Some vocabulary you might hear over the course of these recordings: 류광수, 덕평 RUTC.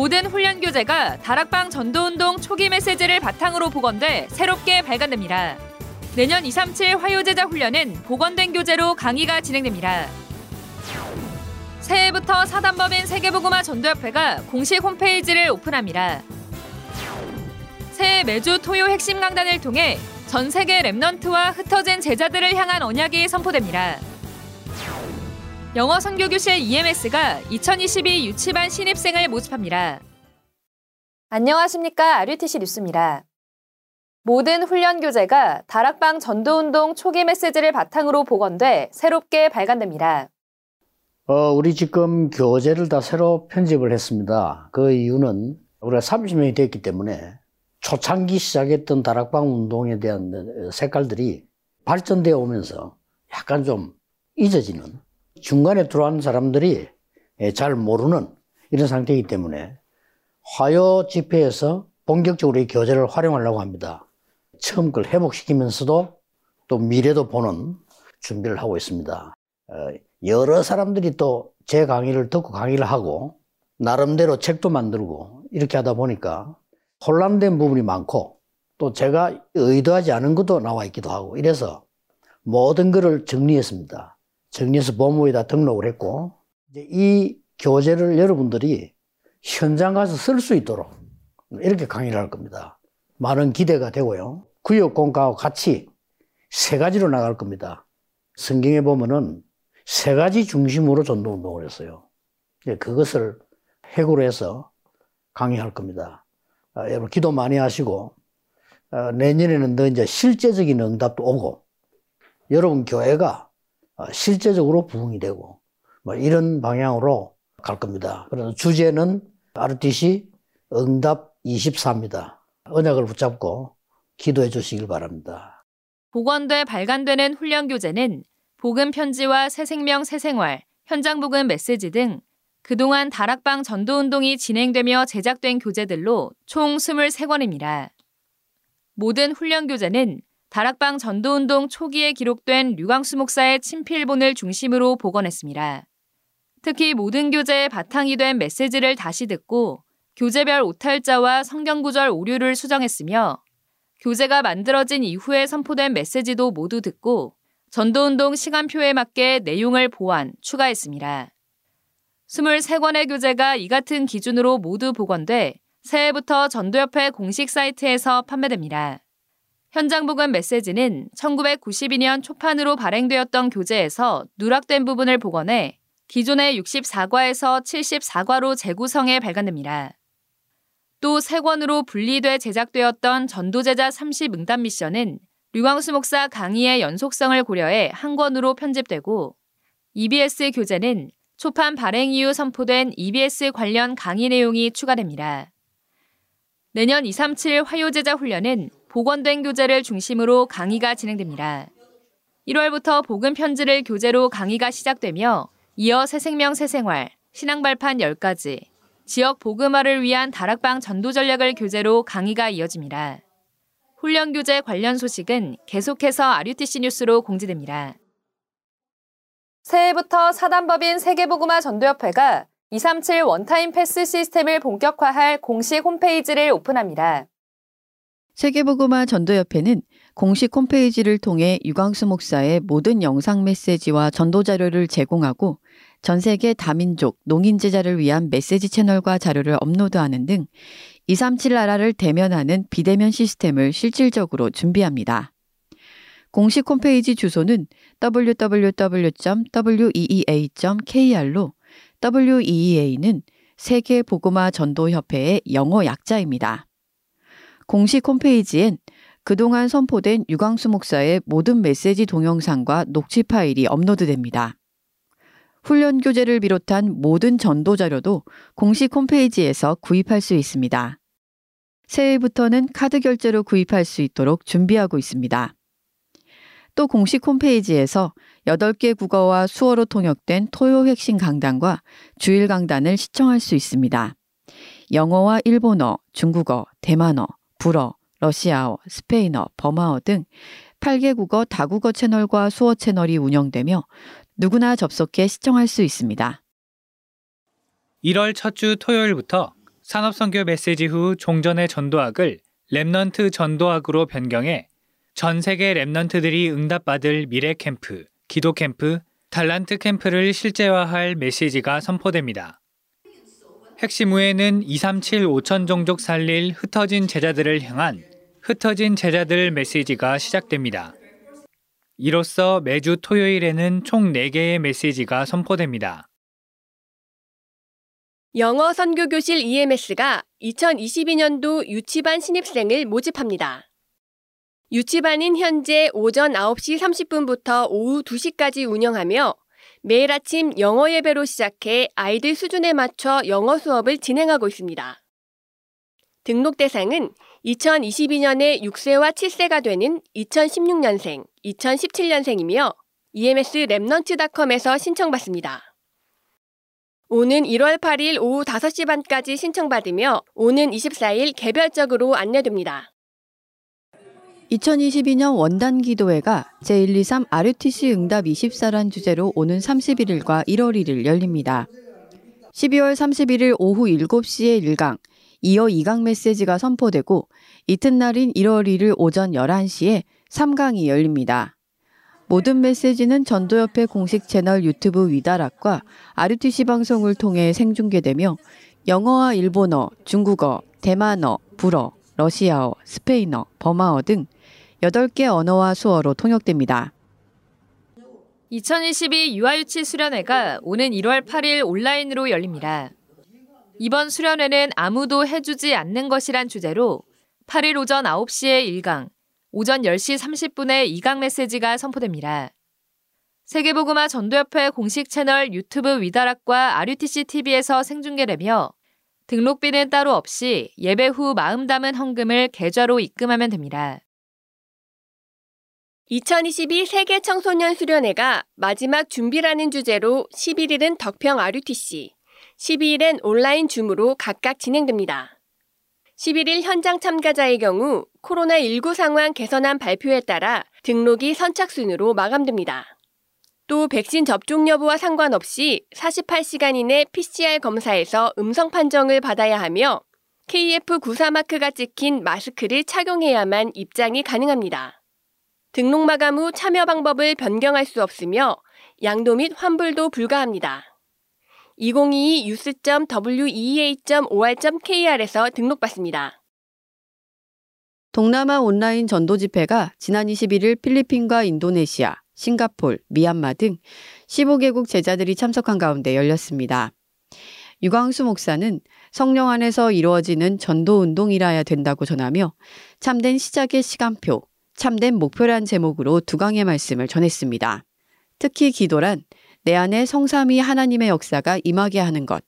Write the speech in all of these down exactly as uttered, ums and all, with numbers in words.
모든 훈련 교재가 다락방 전도운동 초기 메시지를 바탕으로 복원돼 새롭게 발간됩니다. 내년 이, 삼, 칠 화요제자 훈련은 복원된 교재로 강의가 진행됩니다. 새해부터 사단법인 세계보그마 전도협회가 공식 홈페이지를 오픈합니다. 새해 매주 토요 핵심 강단을 통해 전 세계 렘넌트와 흩어진 제자들을 향한 언약이 선포됩니다. 영어 선교교실 이엠에스가 이천이십이 유치반 신입생을 모집합니다. 안녕하십니까. 알유티씨 뉴스입니다. 모든 훈련 교재가 다락방 전도운동 초기 메시지를 바탕으로 복원돼 새롭게 발간됩니다. 어, 우리 지금 교재를 다 새로 편집을 했습니다. 그 이유는 우리가 삼십 년이 됐기 때문에 초창기 시작했던 다락방 운동에 대한 색깔들이 발전되어 오면서 약간 좀 잊어지는, 중간에 들어온 사람들이 잘 모르는 이런 상태이기 때문에 화요 집회에서 본격적으로 이 교재를 활용하려고 합니다. 처음 걸 회복시키면서도 또 미래도 보는 준비를 하고 있습니다. 여러 사람들이 또 제 강의를 듣고 강의를 하고 나름대로 책도 만들고 이렇게 하다 보니까 혼란된 부분이 많고 또 제가 의도하지 않은 것도 나와 있기도 하고 이래서 모든 것을 정리했습니다. 정리해서 법무부에다 등록을 했고 이제 이 교재를 여러분들이 현장 가서 쓸 수 있도록 이렇게 강의를 할 겁니다. 많은 기대가 되고요. 구역공과와 같이 세 가지로 나갈 겁니다. 성경에 보면은 세 가지 중심으로 전도운동을 했어요. 이제 그것을 핵으로 해서 강의할 겁니다. 아, 여러분 기도 많이 하시고 아, 내년에는 더 이제 실제적인 응답도 오고 여러분 교회가 실제적으로 부흥이 되고 뭐 이런 방향으로 갈 겁니다. 그래서 주제는 알유티씨 응답 이십사입니다. 언약을 붙잡고 기도해 주시길 바랍니다. 복원돼 발간되는 훈련 교재는 복음 편지와 새 생명 새 생활, 현장 복음 메시지 등 그동안 다락방 전도운동이 진행되며 제작된 교재들로 총 이십삼 권입니다. 모든 훈련 교재는 다락방 전도운동 초기에 기록된 류광수 목사의 친필본을 중심으로 복원했습니다. 특히 모든 교재의 바탕이 된 메시지를 다시 듣고 교재별 오탈자와 성경구절 오류를 수정했으며 교재가 만들어진 이후에 선포된 메시지도 모두 듣고 전도운동 시간표에 맞게 내용을 보완, 추가했습니다. 이십삼 권의 교재가 이 같은 기준으로 모두 복원돼 새해부터 전도협회 공식 사이트에서 판매됩니다. 현장 복원 메시지는 천구백구십이 년 초판으로 발행되었던 교재에서 누락된 부분을 복원해 기존의 육십사 과에서 칠십사 과로 재구성해 발간됩니다. 또 세 권으로 분리돼 제작되었던 전도제자 삼십 응답 미션은 류광수 목사 강의의 연속성을 고려해 한 권으로 편집되고 이비에스 교재는 초판 발행 이후 선포된 이비에스 관련 강의 내용이 추가됩니다. 내년 이, 삼, 칠 화요제자 훈련은 복원된 교재를 중심으로 강의가 진행됩니다. 일월부터 복음 편지를 교재로 강의가 시작되며 이어 새 생명 새 생활, 신앙발판 열 가지, 지역 복음화를 위한 다락방 전도 전략을 교재로 강의가 이어집니다. 훈련 교재 관련 소식은 계속해서 알유티씨 뉴스로 공지됩니다. 새해부터 사단법인 세계보그마 전도협회가 이, 삼, 칠 원타임 패스 시스템을 본격화할 공식 홈페이지를 오픈합니다. 세계보그마 전도협회는 공식 홈페이지를 통해 류광수 목사의 모든 영상 메시지와 전도 자료를 제공하고 전 세계 다민족, 농인 제자를 위한 메시지 채널과 자료를 업로드하는 등 이, 삼, 칠 나라를 대면하는 비대면 시스템을 실질적으로 준비합니다. 공식 홈페이지 주소는 더블유 더블유 더블유 점 더블유 이 이 에이 점 케이알로 더블유 이 이 에이는 세계 보그마 전도협회의 영어 약자입니다. 공식 홈페이지엔 그동안 선포된 류광수 목사의 모든 메시지 동영상과 녹취 파일이 업로드됩니다. 훈련 교재를 비롯한 모든 전도 자료도 공식 홈페이지에서 구입할 수 있습니다. 새해부터는 카드 결제로 구입할 수 있도록 준비하고 있습니다. 또 공식 홈페이지에서 여덟 개 국어와 수어로 통역된 토요 핵심 강단과 주일 강단을 시청할 수 있습니다. 영어와 일본어, 중국어, 대만어, 불어, 러시아어, 스페인어, 버마어 등 여덟 개 국어 다국어 채널과 수어 채널이 운영되며 누구나 접속해 시청할 수 있습니다. 일월 첫 주 토요일부터 산업선교 메시지 후 종전의 전도학을 렘넌트 전도학으로 변경해 전 세계 렘넌트들이 응답받을 미래 캠프, 기도 캠프, 달란트 캠프를 실제화할 메시지가 선포됩니다. 핵심 후에는 이백삼십칠 오천 종족 살릴 흩어진 제자들을 향한 흩어진 제자들 메시지가 시작됩니다. 이로써 매주 토요일에는 총 네 개의 메시지가 선포됩니다. 영어 선교교실 이엠에스가 이천이십이 년도 유치반 신입생을 모집합니다. 유치반은 현재 오전 아홉 시 삼십 분부터 오후 두 시까지 운영하며 매일 아침 영어 예배로 시작해 아이들 수준에 맞춰 영어 수업을 진행하고 있습니다. 등록 대상은 이천이십이 년에 육 세와 칠 세가 되는 이천십육 년생, 이천십칠 년생이며 이엠에스 렘넌트닷컴에서 신청받습니다. 오는 일월 팔일 오후 다섯 시 반까지 신청받으며 오는 이십사일 개별적으로 안내됩니다. 이천이십이 년 원단 기도회가 제일이삼 알유티씨 응답 이십사란 주제로 오는 삼십일일과 일월 일일 열립니다. 십이월 삼십일일 오후 일곱 시에 일 강, 이어 이 강 메시지가 선포되고 이튿날인 일월 일일 오전 열한 시에 삼 강이 열립니다. 모든 메시지는 전도협회 공식 채널 유튜브 위다락과 알유티씨 방송을 통해 생중계되며 영어와 일본어, 중국어, 대만어, 불어, 러시아어, 스페인어, 버마어 등 여덟 개 언어와 수어로 통역됩니다. 이천이십이 유아유치 수련회가 오는 일월 팔일 온라인으로 열립니다. 이번 수련회는 아무도 해주지 않는 것이란 주제로 팔일 오전 아홉 시에 일 강, 오전 열 시 삼십 분에 이 강 메시지가 선포됩니다. 세계보그마 전도협회 공식 채널 유튜브 위다락과 알유티씨 티비에서 생중계되며 등록비는 따로 없이 예배 후 마음 담은 헌금을 계좌로 입금하면 됩니다. 이천이십이 세계 청소년 수련회가 마지막 준비라는 주제로 십일일은 덕평 알유티씨, 십이일엔 온라인 줌으로 각각 진행됩니다. 십일일 현장 참가자의 경우 코로나 일구 상황 개선안 발표에 따라 등록이 선착순으로 마감됩니다. 또 백신 접종 여부와 상관없이 사십팔 시간 이내 피씨알 검사에서 음성 판정을 받아야 하며 케이에프 구십사 마크가 찍힌 마스크를 착용해야만 입장이 가능합니다. 등록 마감 후 참여 방법을 변경할 수 없으며 양도 및 환불도 불가합니다. 이공이이 유스 닷 더블유이이에이 닷 오알 닷 케이알에서 등록받습니다. 동남아 온라인 전도 집회가 지난 이십일일 필리핀과 인도네시아, 싱가폴, 미얀마 등 십오 개국 제자들이 참석한 가운데 열렸습니다. 류광수 목사는 성령 안에서 이루어지는 전도 운동이라야 된다고 전하며 참된 시작의 시간표, 참된 목표란 제목으로 두 강의 말씀을 전했습니다. 특히 기도란 내 안에 성삼위 하나님의 역사가 임하게 하는 것,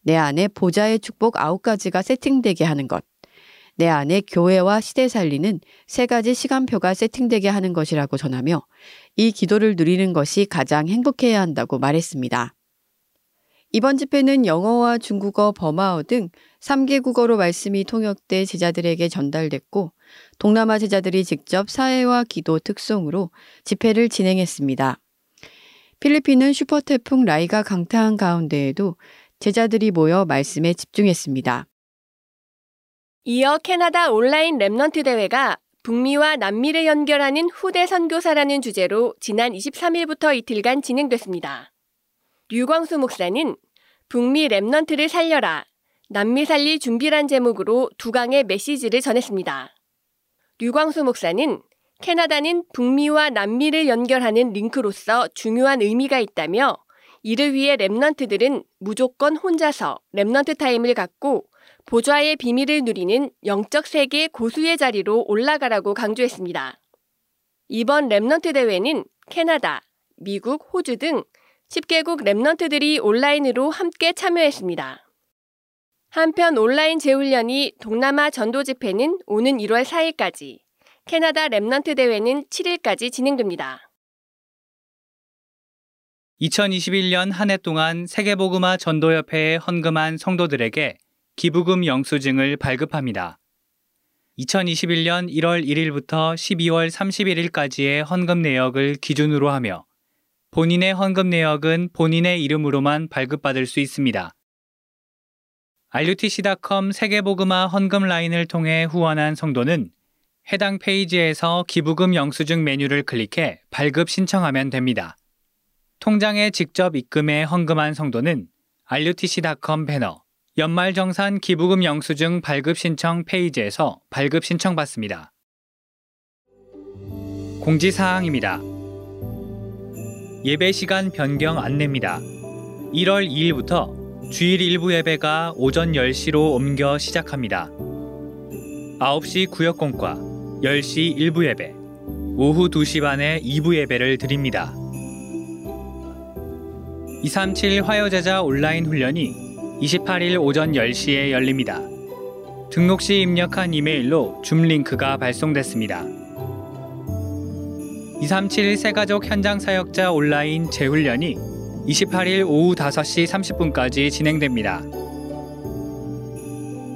내 안에 보좌의 축복 아홉 가지가 세팅되게 하는 것, 내 안에 교회와 시대 살리는 세 가지 시간표가 세팅되게 하는 것이라고 전하며 이 기도를 누리는 것이 가장 행복해야 한다고 말했습니다. 이번 집회는 영어와 중국어, 버마어 등 세 개 국어로 말씀이 통역돼 제자들에게 전달됐고 동남아 제자들이 직접 사회와 기도 특송으로 집회를 진행했습니다. 필리핀은 슈퍼태풍 라이가 강타한 가운데에도 제자들이 모여 말씀에 집중했습니다. 이어 캐나다 온라인 렘넌트 대회가 북미와 남미를 연결하는 후대 선교사라는 주제로 지난 이십삼일부터 이틀간 진행됐습니다. 류광수 목사는 북미 렘넌트를 살려라, 남미 살릴 준비란 제목으로 두 강의 메시지를 전했습니다. 류광수 목사는 캐나다는 북미와 남미를 연결하는 링크로서 중요한 의미가 있다며 이를 위해 렘넌트들은 무조건 혼자서 렘넌트 타임을 갖고 보좌의 비밀을 누리는 영적 세계 고수의 자리로 올라가라고 강조했습니다. 이번 렘넌트 대회는 캐나다, 미국, 호주 등 십 개국 렘넌트들이 온라인으로 함께 참여했습니다. 한편 온라인 재훈련이 동남아 전도 집회는 오는 일월 사일까지, 캐나다 렘넌트 대회는 칠일까지 진행됩니다. 이천이십일 년 한 해 동안 세계보그마 전도협회에 헌금한 성도들에게 기부금 영수증을 발급합니다. 이천이십일 년 일월 일일부터 십이월 삼십일일까지의 헌금 내역을 기준으로 하며 본인의 헌금 내역은 본인의 이름으로만 발급받을 수 있습니다. 알유티씨 닷컴 세계복음화 헌금 라인을 통해 후원한 성도는 해당 페이지에서 기부금 영수증 메뉴를 클릭해 발급 신청하면 됩니다. 통장에 직접 입금해 헌금한 성도는 알유티씨 닷컴 배너 연말정산 기부금 영수증 발급 신청 페이지에서 발급 신청받습니다. 공지사항입니다. 예배시간 변경 안내입니다. 일월 이일부터 주일 일부 예배가 오전 열 시로 옮겨 시작합니다. 아홉 시 구역공과, 열 시 일부 예배, 오후 두 시 반에 이부 예배를 드립니다. 이삼칠 화요제자 온라인 훈련이 이십팔일 오전 열 시에 열립니다. 등록 시 입력한 이메일로 줌 링크가 발송됐습니다. 이삼칠 새가족 현장 사역자 온라인 재훈련이 이십팔일 오후 다섯 시 삼십 분까지 진행됩니다.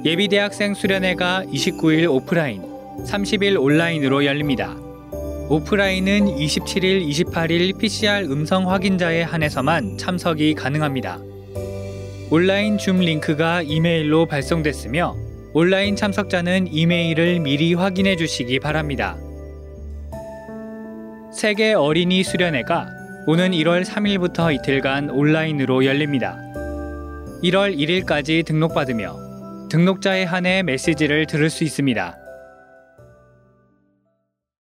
예비대학생 수련회가 이십구일 오프라인, 삼십일 온라인으로 열립니다. 오프라인은 이십칠일, 이십팔일 피씨알 음성 확인자에 한해서만 참석이 가능합니다. 온라인 줌 링크가 이메일로 발송됐으며 온라인 참석자는 이메일을 미리 확인해 주시기 바랍니다. 세계 어린이 수련회가 오는 일월 삼일부터 이틀간 온라인으로 열립니다. 일월 일일까지 등록받으며 등록자에 한해 메시지를 들을 수 있습니다.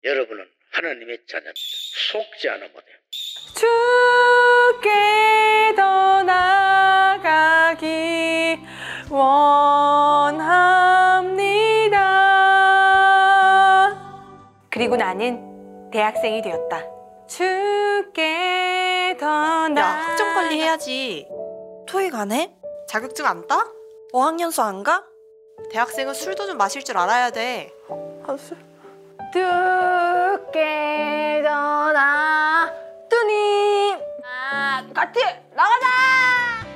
여러분은 하나님의 자녀입니다. 속지 않으면 돼요. 주께 더 나아가기 원합니다. 그리고 나는 대학생이 되었다. 주께 더 나아가기. 야, 학점 관리해야지. 토익 안 해? 자격증 안 따? 어학연수 안 가? 대학생은 술도 좀 마실 줄 알아야 돼. 아, 술. 두께 더나 두님 아, 같이 나가자!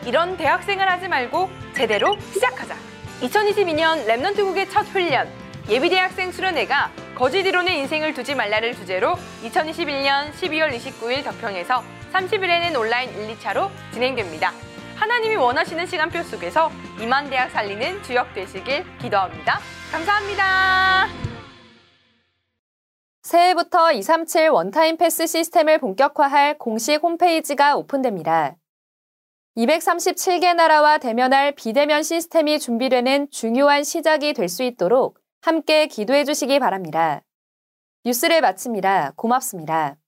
이런 대학생을 하지 말고 제대로 시작하자. 이천이십이년 랩넌트국의 첫 훈련, 예비대학생 수련회가 거짓 이론의 인생을 두지 말라를 주제로 이천이십일년 십이월 이십구일 덕평에서 삼십일에는 온라인 일, 이차로 진행됩니다. 하나님이 원하시는 시간표 속에서 이만 대학 살리는 주역 되시길 기도합니다. 감사합니다. 새해부터 이삼칠 원타임 패스 시스템을 본격화할 공식 홈페이지가 오픈됩니다. 이백삼십칠개 나라와 대면할 비대면 시스템이 준비되는 중요한 시작이 될 수 있도록 함께 기도해 주시기 바랍니다. 뉴스를 마칩니다. 고맙습니다.